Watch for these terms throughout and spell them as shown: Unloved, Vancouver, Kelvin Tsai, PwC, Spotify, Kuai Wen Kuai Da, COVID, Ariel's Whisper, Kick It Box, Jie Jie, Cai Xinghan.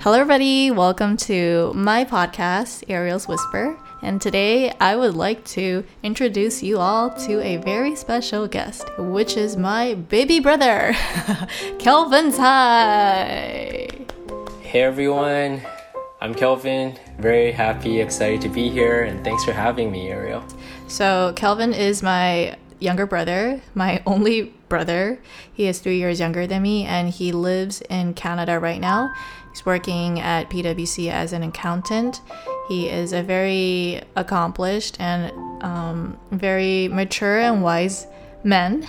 Hello everybody, welcome to my podcast, Ariel's Whisper, and today I would like to introduce you all to a very special guest, which is my baby brother, Kelvin Tsai. Hey everyone, I'm Kelvin, very happy, excited to be here, and thanks for having me, Ariel. So Kelvin is my younger brother, my only brother. He is 3 years younger than me, and he lives in Canada right now. He's working at PwC as an accountant. He is a very accomplished and very mature and wise man,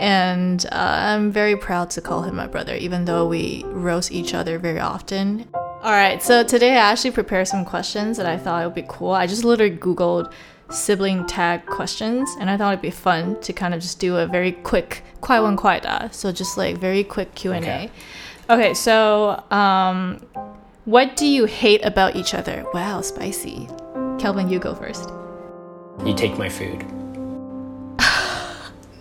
and I'm very proud to call him my brother, even though we roast each other very often. Alright, so today I actually prepared some questions that I thought would be cool. I just literally googled sibling tag questions, and I thought it'd be fun to kind of just do a very quick Kuai Wen Kuai Da, so just like very quick Q&A. Okay, so what do you hate about each other? Wow, spicy. Kelvin, you go first. You take my food.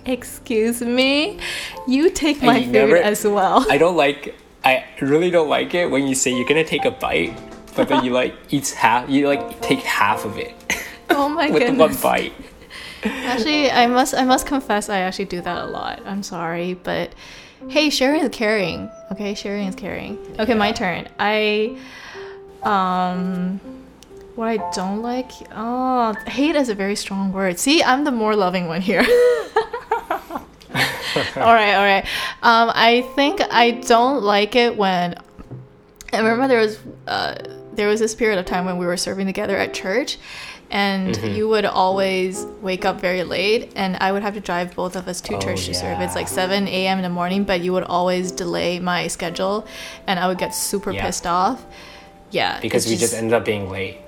Excuse me? You take my food as well. I really don't like it when you say you're gonna take a bite, but then you like take half of it. Oh my goodness. With one bite. Actually, I must confess, I actually do that a lot. I'm sorry, but hey, sharing is caring. Okay, sharing is caring. Okay, yeah. My turn. What I don't like. Oh, hate is a very strong word. See, I'm the more loving one here. All right. I think I don't like it when. I remember there was this period of time when we were serving together at church. And you would always wake up very late, and I would have to drive both of us to church to serve. It's like 7 a.m. in the morning, but you would always delay my schedule, and I would get super pissed off. Yeah, because we just ended up being late.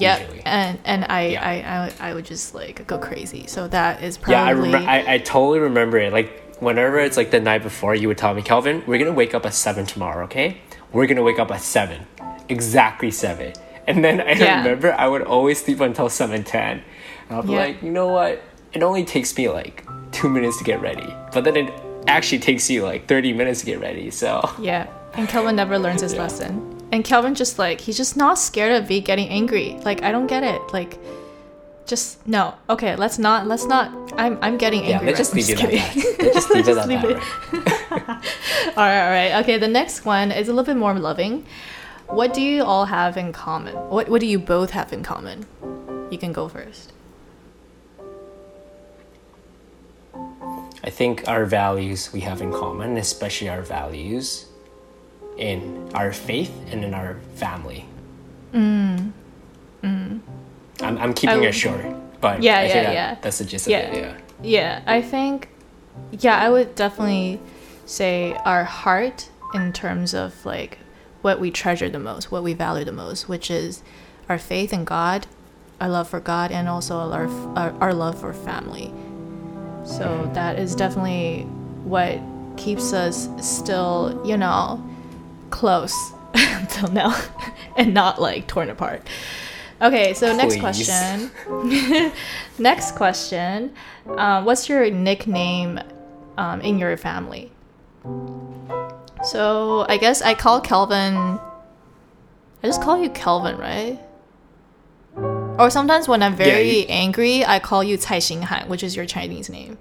Yeah, and I would just like go crazy. So that is probably I totally remember it. Like whenever it's like the night before, you would tell me, Kelvin, we're gonna wake up at 7 tomorrow, okay? We're gonna wake up at 7, exactly 7. And then I remember I would always sleep until 7:10. I'll be like, you know what? It only takes me like 2 minutes to get ready. But then it actually takes you like 30 minutes to get ready, so... Yeah, and Kelvin never learns his lesson. And Kelvin just like, he's just not scared of me getting angry. Like, I don't get it. Like, just, no. Okay, let's not. I'm getting angry. Yeah, let's just leave it like that. Let's just leave it like that. All right. Okay, the next one is a little bit more loving. What do you all have in common? What do you both have in common? You can go first. I think our values we have in common, especially our values in our faith and in our family. I'm keeping it short, but that's the gist of it. Yeah, I think, I would definitely say our heart in terms of like, what we treasure the most, what we value the most, which is our faith in God, our love for God, and also our love for family. So that is definitely what keeps us still, close until now and not like torn apart. Okay, so next question. What's your nickname in your family? So, I guess I just call you Kelvin, right? Or sometimes when I'm very angry, I call you Cai Xinghan, which is your Chinese name.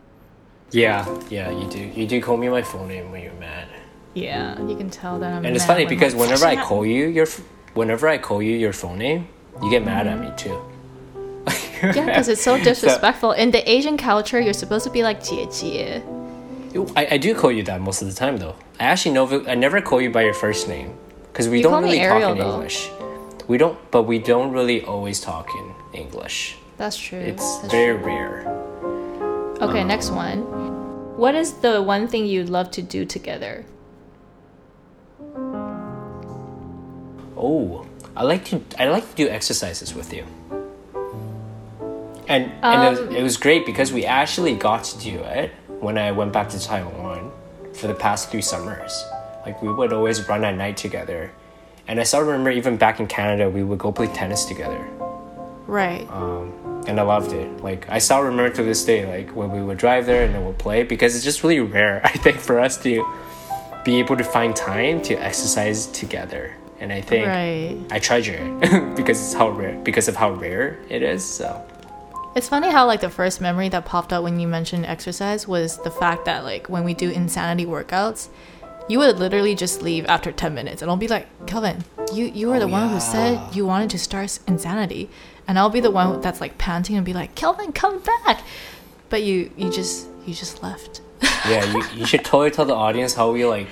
Yeah, you do. You do call me my full name when you're mad. Yeah, you can tell that I'm mad. And it's funny because whenever I call you your full name, you get mad at me too. Yeah, because it's so disrespectful. In the Asian culture, you're supposed to be like Jie Jie. I do call you that most of the time though. I never call you by your first name because we don't really talk in English. We don't really always talk in English. That's true. It's very rare. Okay, next one. What is the one thing you'd love to do together? Oh, I like to do exercises with you. And it was great because we actually got to do it when I went back to Taiwan for the past 3 summers. Like we would always run at night together, and I still remember even back in Canada we would go play tennis together, right? And I loved it. Like I still remember to this day, like when we would drive there and then we'll play, because it's just really rare I think for us to be able to find time to exercise together. and I think I treasure it because of how rare it is. So it's funny how like the first memory that popped up when you mentioned exercise was the fact that like when we do insanity workouts, you would literally just leave after 10 minutes and I'll be like, Kelvin, you were the one who said you wanted to start insanity, and I'll be the one that's like panting and be like, Kelvin, come back, but you just left. Yeah, you should totally tell the audience how we like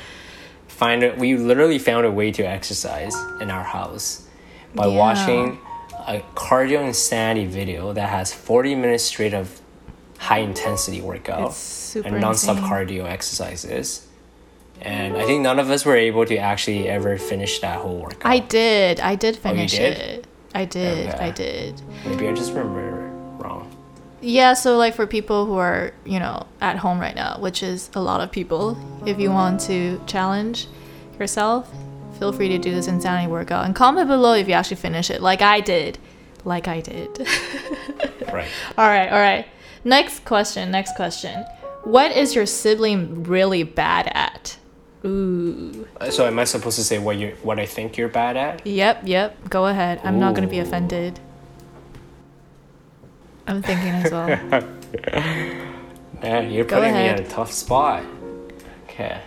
find it. We literally found a way to exercise in our house by watching a cardio insanity video that has 40 minutes straight of high intensity workout and non-stop cardio exercises. And I think none of us were able to actually ever finish that whole workout. I did finish it. I did. Maybe I just remember wrong. Yeah, so like for people who are, you know, at home right now, which is a lot of people, if you want to challenge yourself, feel free to do this insanity workout and comment below if you actually finish it, like I did. Right. All right. Next question. What is your sibling really bad at? Ooh. So am I supposed to say what I think you're bad at? Yep. Go ahead. I'm not going to be offended. I'm thinking as well. Man, you're putting me in a tough spot. Okay.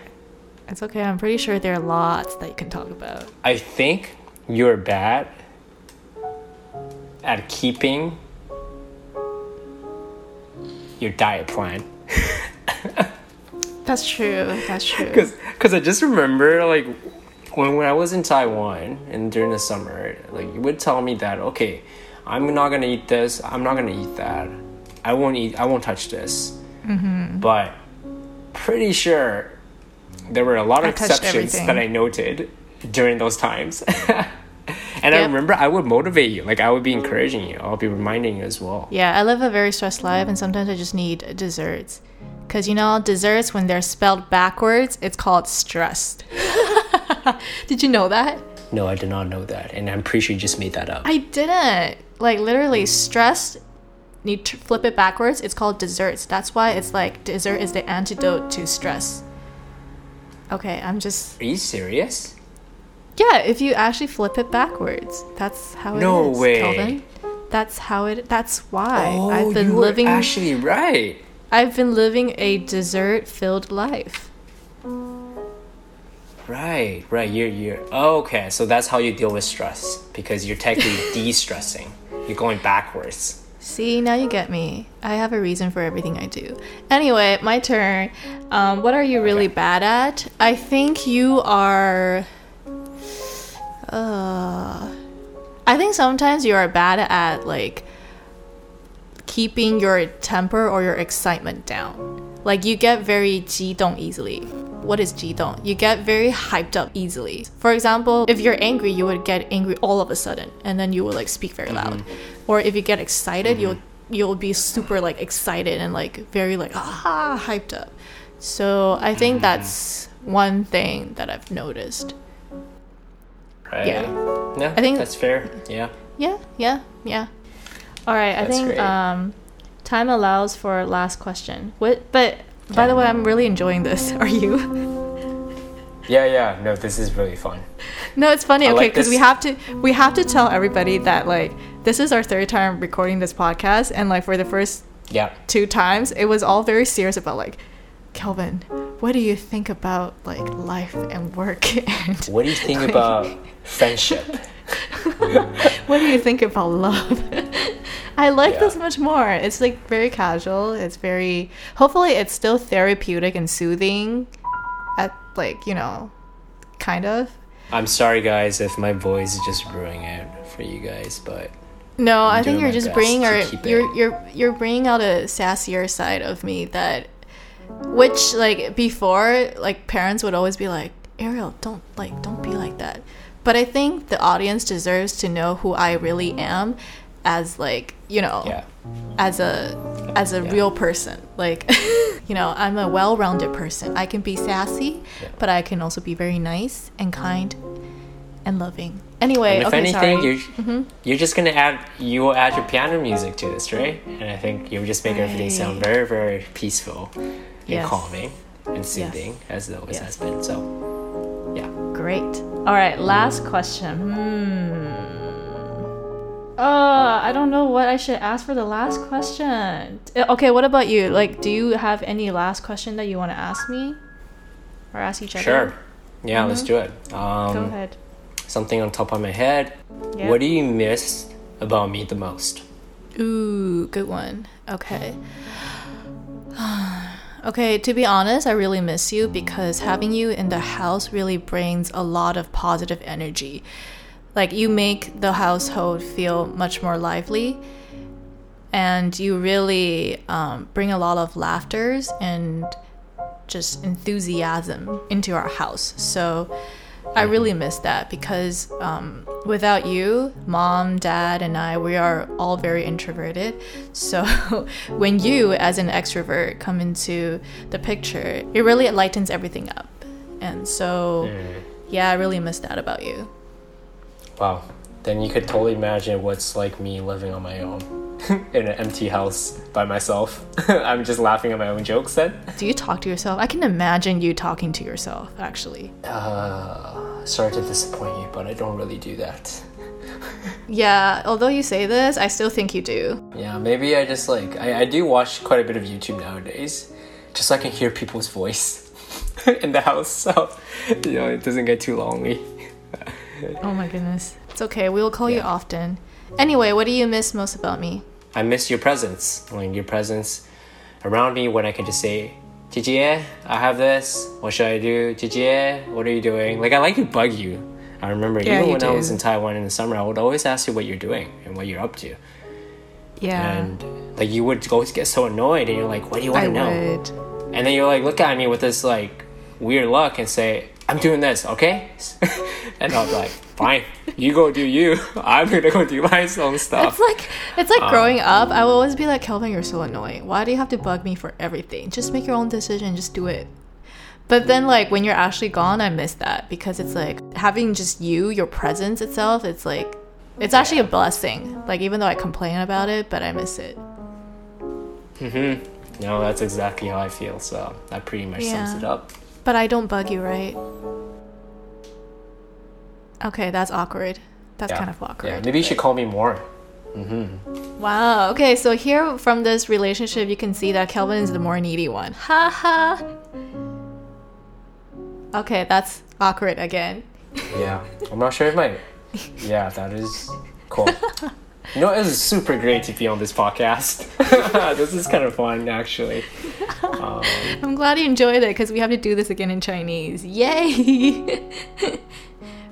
It's okay. I'm pretty sure there are lots that you can talk about. I think you're bad at keeping your diet plan. That's true. Because I just remember, like, when I was in Taiwan and during the summer, like, you would tell me that, okay, I'm not going to eat this. I'm not going to eat that. I won't touch this. Mm-hmm. But pretty sure there were a lot of exceptions that I noted during those times. And I remember I would motivate you. Like, I would be encouraging you. I'll be reminding you as well. Yeah, I live a very stressed life, and sometimes I just need desserts. Because, you know, desserts, when they're spelled backwards, it's called stressed. Did you know that? No, I did not know that. And I'm pretty sure you just made that up. I didn't. Like, literally, stressed, you flip it backwards, it's called desserts. That's why it's like dessert is the antidote to stress. Okay, I'm just... Are you serious? Yeah, if you actually flip it backwards. That's how it is. No way. Kelvin. That's why. Oh, I've been living... Oh, you're actually right. I've been living a dessert-filled life. Right. Okay, so that's how you deal with stress. Because you're technically de-stressing. You're going backwards. See, now you get me. I have a reason for everything I do. Anyway, my turn. What are you really bad at? I think you are... I think sometimes you are bad at, like, keeping your temper or your excitement down. Like, you get very 激动 easily. What is 激动? You get very hyped up easily. For example, if you're angry, you would get angry all of a sudden, and then you would, like, speak very loud. Or if you get excited, you'll be super, like, excited and, like, very, like, hyped up. So I think that's one thing that I've noticed. Right. Yeah, I think that's fair. Yeah. All right, that's I think great. Time allows for last question. What? But by the way, I'm really enjoying this. Are you? Yeah. No, this is really fun. No, it's funny. Okay, because we have to tell everybody that like this is our third time recording this podcast, and like for the first two times, it was all very serious about like Kelvin. What do you think about like life and work? And what do you think like, about friendship? What do you think about love? I like this much more. It's like very casual. It's very hopefully it's still therapeutic and soothing at like, you know, kind of. I'm sorry guys if my voice is just ruining it for you guys, but no, I think you're just bringing you're bringing out a sassier side of me that which, like, before, like, parents would always be like, Ariel, don't be like that. But I think the audience deserves to know who I really am as, like, you know, as a real person. Like, you know, I'm a well-rounded person. I can be sassy, but I can also be very nice and kind and loving. Anyway, and if anything, you're just gonna add your piano music to this, right? And I think you just make everything sound very, very peaceful and calming and soothing as it always has been. So Yeah. Great. All right, last question. I don't know what I should ask for the last question. Okay, what about you? Like, do you have any last question that you want to ask me? Or ask each other? Sure. Yeah, let's do it. Go ahead. Something on top of my head. Yep. What do you miss about me the most? Ooh, good one. Okay. Okay, to be honest, I really miss you because having you in the house really brings a lot of positive energy. Like, you make the household feel much more lively, and you really bring a lot of laughters and just enthusiasm into our house. So I really miss that because without you, Mom, Dad, and I, we are all very introverted. So when you, as an extrovert, come into the picture, it really lightens everything up. And so, yeah, I really miss that about you. Wow, then you could totally imagine what's like me living on my own in an empty house by myself. I'm just laughing at my own jokes then. Do you talk to yourself? I can imagine you talking to yourself, actually. Sorry to disappoint you, but I don't really do that. Yeah, although you say this, I still think you do. Yeah, maybe I just like... I do watch quite a bit of YouTube nowadays, just so I can hear people's voice in the house, so you know, it doesn't get too lonely. Oh my goodness. It's okay, we'll call you often. Anyway, what do you miss most about me? I miss your presence. Like, your presence around me when I can just say, Jie Jie, I have this. What should I do? Jie Jie, what are you doing? Like, I like to bug you. I remember even when I was in Taiwan in the summer, I would always ask you what you're doing and what you're up to. Yeah. And like, you would always get so annoyed, and you're like, what do you want to know? And then you're like, look at me with this like weird look and say, I'm doing this, okay? And I was like, fine, you go do you. I'm gonna go do my own stuff. It's like growing up, I will always be like, Kelvin, you're so annoying. Why do you have to bug me for everything? Just make your own decision, just do it. But then like when you're actually gone, I miss that because it's like having just you, your presence itself, it's like, it's actually a blessing. Like, even though I complain about it, but I miss it. No, that's exactly how I feel. So that pretty much sums it up. But I don't bug you, right? Okay, that's awkward. That's kind of awkward. Yeah, maybe you should call me more. Wow, okay, so here from this relationship, you can see that Kelvin is the more needy one. Ha ha! Okay, that's awkward again. Yeah, I'm not sure if my... Yeah, that is cool. You know, it was super great to be on this podcast. This is kind of fun, actually. I'm glad you enjoyed it because we have to do this again in Chinese. Yay!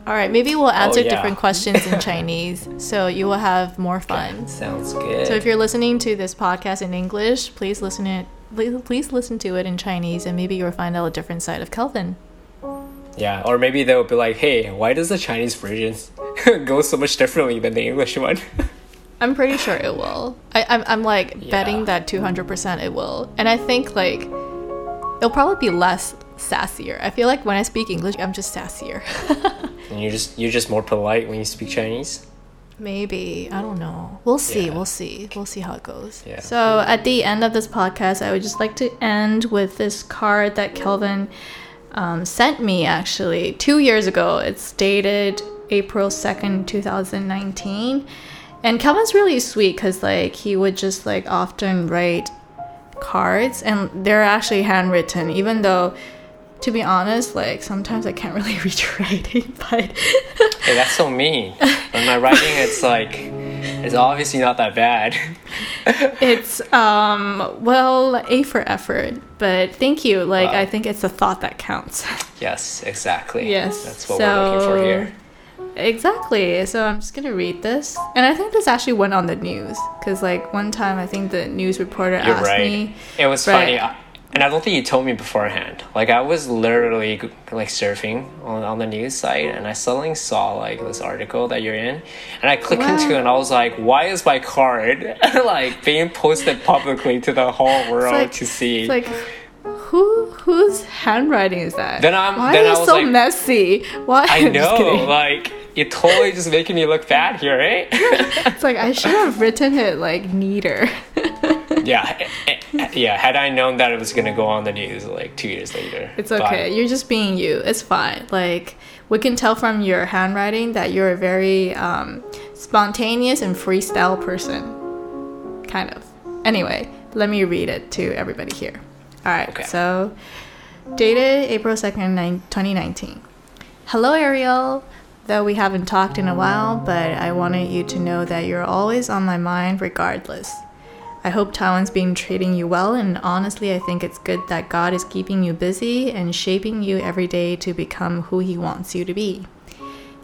All right, maybe we'll answer different questions in Chinese, so you will have more fun. Okay, sounds good. So if you're listening to this podcast in English, please listen to it in Chinese, and maybe you'll find out a different side of Kelvin. Yeah, or maybe they'll be like, hey, why does the Chinese version go so much differently than the English one? I'm pretty sure it will. I'm like betting that 200% it will. And I think like it'll probably be less sassier. I feel like when I speak English, I'm just sassier. And you're just more polite when you speak Chinese? Maybe. I don't know. We'll see. Yeah. We'll see how it goes. Yeah. So at the end of this podcast, I would just like to end with this card that Kelvin sent me actually 2 years ago. It's dated April 2nd, 2019. And Kelvin's really sweet because like he would just like often write cards, and they're actually handwritten, even though to be honest like sometimes I can't really read your writing, but hey, that's so mean. When my writing it's obviously not that bad. It's well, A for effort, but thank you. Like, I think it's the thought that counts. Yes, exactly. Yes, that's what we're looking for here. Exactly. So I'm just gonna read this, and I think this actually went on the news because like one time I think the news reporter asked me. It was funny, and I don't think you told me beforehand. Like, I was literally like surfing on the news site, and I suddenly saw like this article that you're in, and I clicked into it, and I was like, why is my card like being posted publicly to the whole world to see? It's like, whose handwriting is that? Why are you so messy? Why? I know, like. You're totally just making me look bad here, right? It's like, I should have written it, like, neater. Yeah, Yeah, had I known that it was going to go on the news like 2 years later. It's okay. But you're just being you. It's fine. Like, we can tell from your handwriting that you're a very spontaneous and freestyle person. Kind of. Anyway, let me read it to everybody here. All right. Okay. So, dated April 2nd, 2019. Hello, Ariel. Though we haven't talked in a while, but I wanted you to know that you're always on my mind regardless. I hope Taiwan's been treating you well, and honestly, I think it's good that God is keeping you busy and shaping you every day to become who He wants you to be.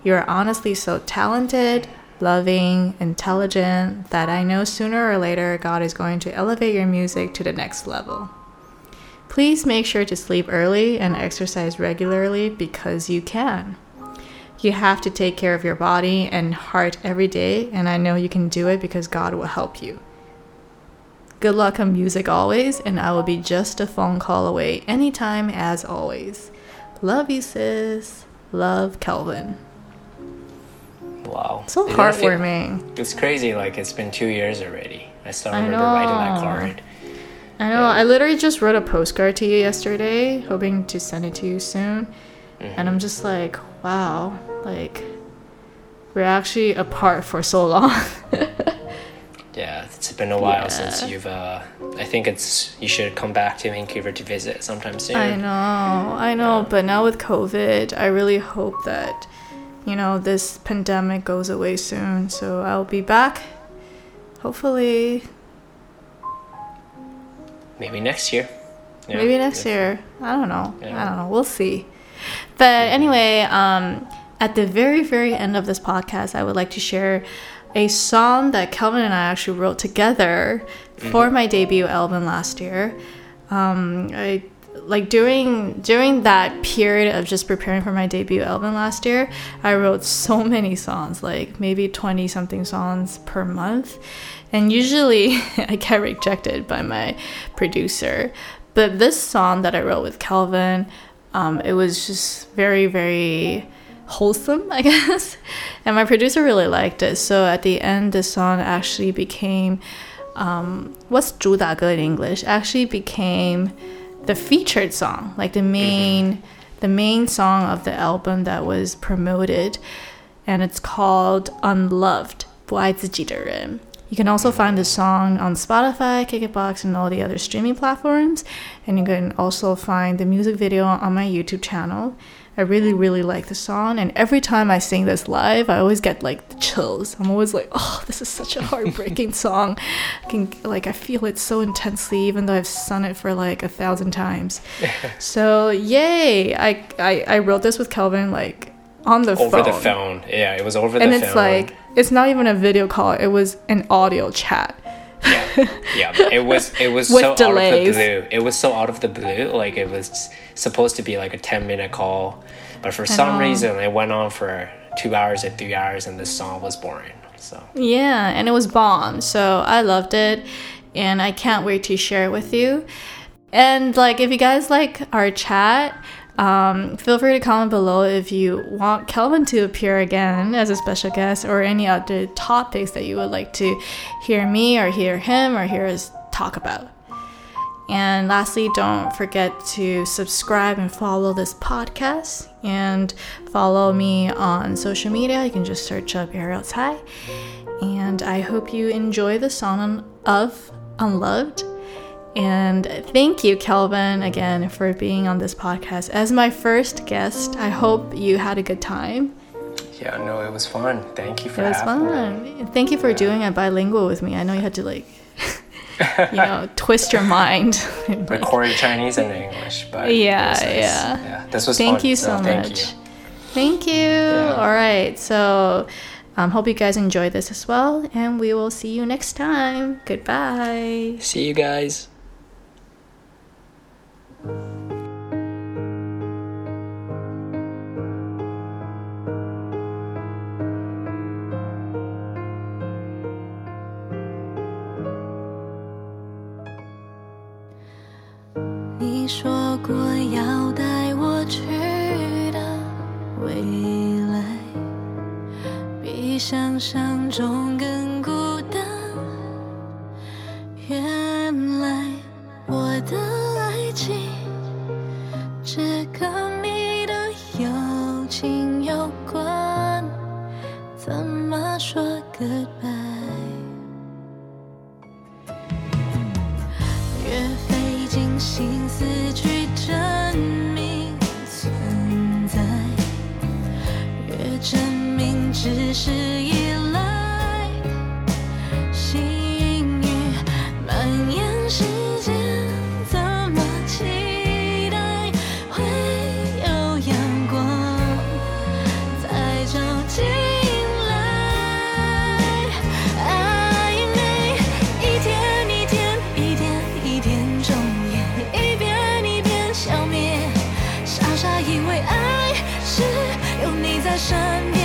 You're honestly so talented, loving, intelligent, that I know sooner or later God is going to elevate your music to the next level. Please make sure to sleep early and exercise regularly because you can. You have to take care of your body and heart every day, and I know you can do it because God will help you. Good luck on music always, and I will be just a phone call away anytime as always. Love you, sis. Love, Kelvin. Wow. So heartwarming. It's crazy, like it's been 2 years already. I still remember writing that card. I know. I literally just wrote a postcard to you yesterday, hoping to send it to you soon. Mm-hmm. And I'm just like, wow, like we're actually apart for so long. Yeah, it's been a while since you've I think it's you should come back to Vancouver to visit sometime soon. I know but now with COVID, I really hope that, you know, this pandemic goes away soon, so I'll be back hopefully maybe next year. Yeah, maybe next year. I don't know we'll see. But anyway, at the very, very end of this podcast, I would like to share a song that Kelvin and I actually wrote together for my debut album last year. I like during that period of just preparing for my debut album last year, I wrote so many songs, like maybe 20 something songs per month, and usually I get rejected by my producer. But this song that I wrote with Kelvin, it was just very, very wholesome, I guess. And my producer really liked it. So at the end, the song actually became, what's 主打歌 in English? Actually became the featured song, like the main song of the album that was promoted. And it's called Unloved, 不爱自己的人. You can also find the song on Spotify, Kick It Box, and all the other streaming platforms. And you can also find the music video on my YouTube channel. I really, really like the song. And every time I sing this live, I always get like the chills. I'm always like, oh, this is such a heartbreaking song. I feel it so intensely, even though I've sung it for like 1,000 times. So yay! I wrote this with Kelvin like on the phone. Over the phone. Yeah, it was over the phone. And it's like, it's not even a video call. It was an audio chat. Yeah. It was so delays. Out of the blue. It was so out of the blue. Like it was supposed to be like a 10-minute call, but for some reason it went on for 2 hours or 3 hours, and this song was born. So yeah, and it was bomb. So I loved it, and I can't wait to share it with you. And like, if you guys like our chat, feel free to comment below if you want Kelvin to appear again as a special guest, or any other topics that you would like to hear me or hear him or hear us talk about. And lastly, don't forget to subscribe and follow this podcast, and follow me on social media. You can just search up Ariel's High. And I hope you enjoy the song of Unloved. And thank you, Kelvin, again for being on this podcast as my first guest. I hope you had a good time. Yeah, no, it was fun. Thank you for having me. It was fun. Thank you for doing a bilingual with me. I know you had to like, you know, twist your mind. Record Chinese and English, but yeah. This was fun. Thank you so much. Thank you. Yeah. All right, so hope you guys enjoy this as well, and we will see you next time. Goodbye. See you guys. 只跟你的有情有关，怎么说 goodbye？ 越费尽心思去证明存在，越证明只是依赖，幸运蔓延世界。身边